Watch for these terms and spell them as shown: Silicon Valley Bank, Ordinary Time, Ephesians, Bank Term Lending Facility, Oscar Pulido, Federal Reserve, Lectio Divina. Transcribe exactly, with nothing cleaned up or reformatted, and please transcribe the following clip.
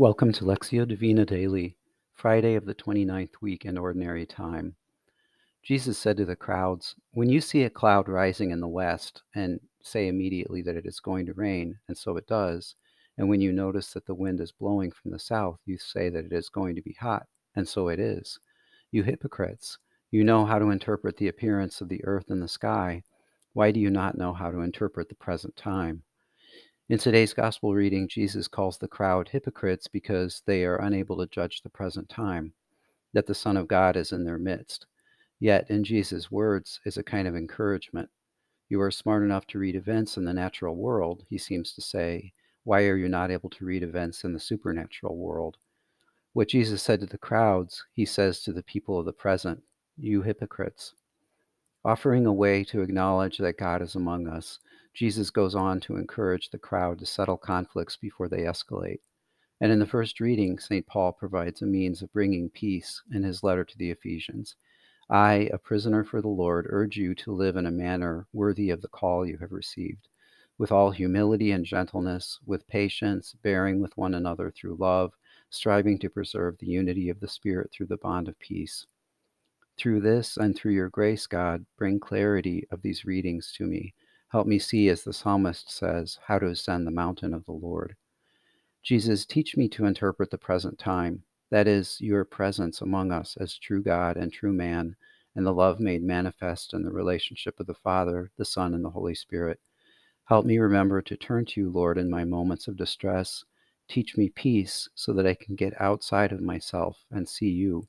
Welcome to Lectio Divina Daily, Friday of the twenty-ninth week in Ordinary Time. Jesus said to the crowds, "When you see a cloud rising in the west and say immediately that it is going to rain, and so it does, and when you notice that the wind is blowing from the south, you say that it is going to be hot, and so it is. You hypocrites, you know how to interpret the appearance of the earth and the sky. Why do you not know how to interpret the present time?" In today's gospel reading, Jesus calls the crowd hypocrites because they are unable to judge the present time, that the Son of God is in their midst. Yet, in Jesus' words is a kind of encouragement. "You are smart enough to read events in the natural world," he seems to say. "Why are you not able to read events in the supernatural world?" What Jesus said to the crowds, he says to the people of the present, "You hypocrites." Offering a way to acknowledge that God is among us, Jesus goes on to encourage the crowd to settle conflicts before they escalate. And in the first reading, Saint Paul provides a means of bringing peace in his letter to the Ephesians. "I, a prisoner for the Lord, urge you to live in a manner worthy of the call you have received, with all humility and gentleness, with patience, bearing with one another through love, striving to preserve the unity of the Spirit through the bond of peace. Through this and through your grace, God, bring clarity of these readings to me. Help me see, as the psalmist says, how to ascend the mountain of the Lord." Jesus, teach me to interpret the present time, that is, your presence among us as true God and true man, and the love made manifest in the relationship of the Father, the Son, and the Holy Spirit. Help me remember to turn to you, Lord, in my moments of distress. Teach me peace so that I can get outside of myself and see you.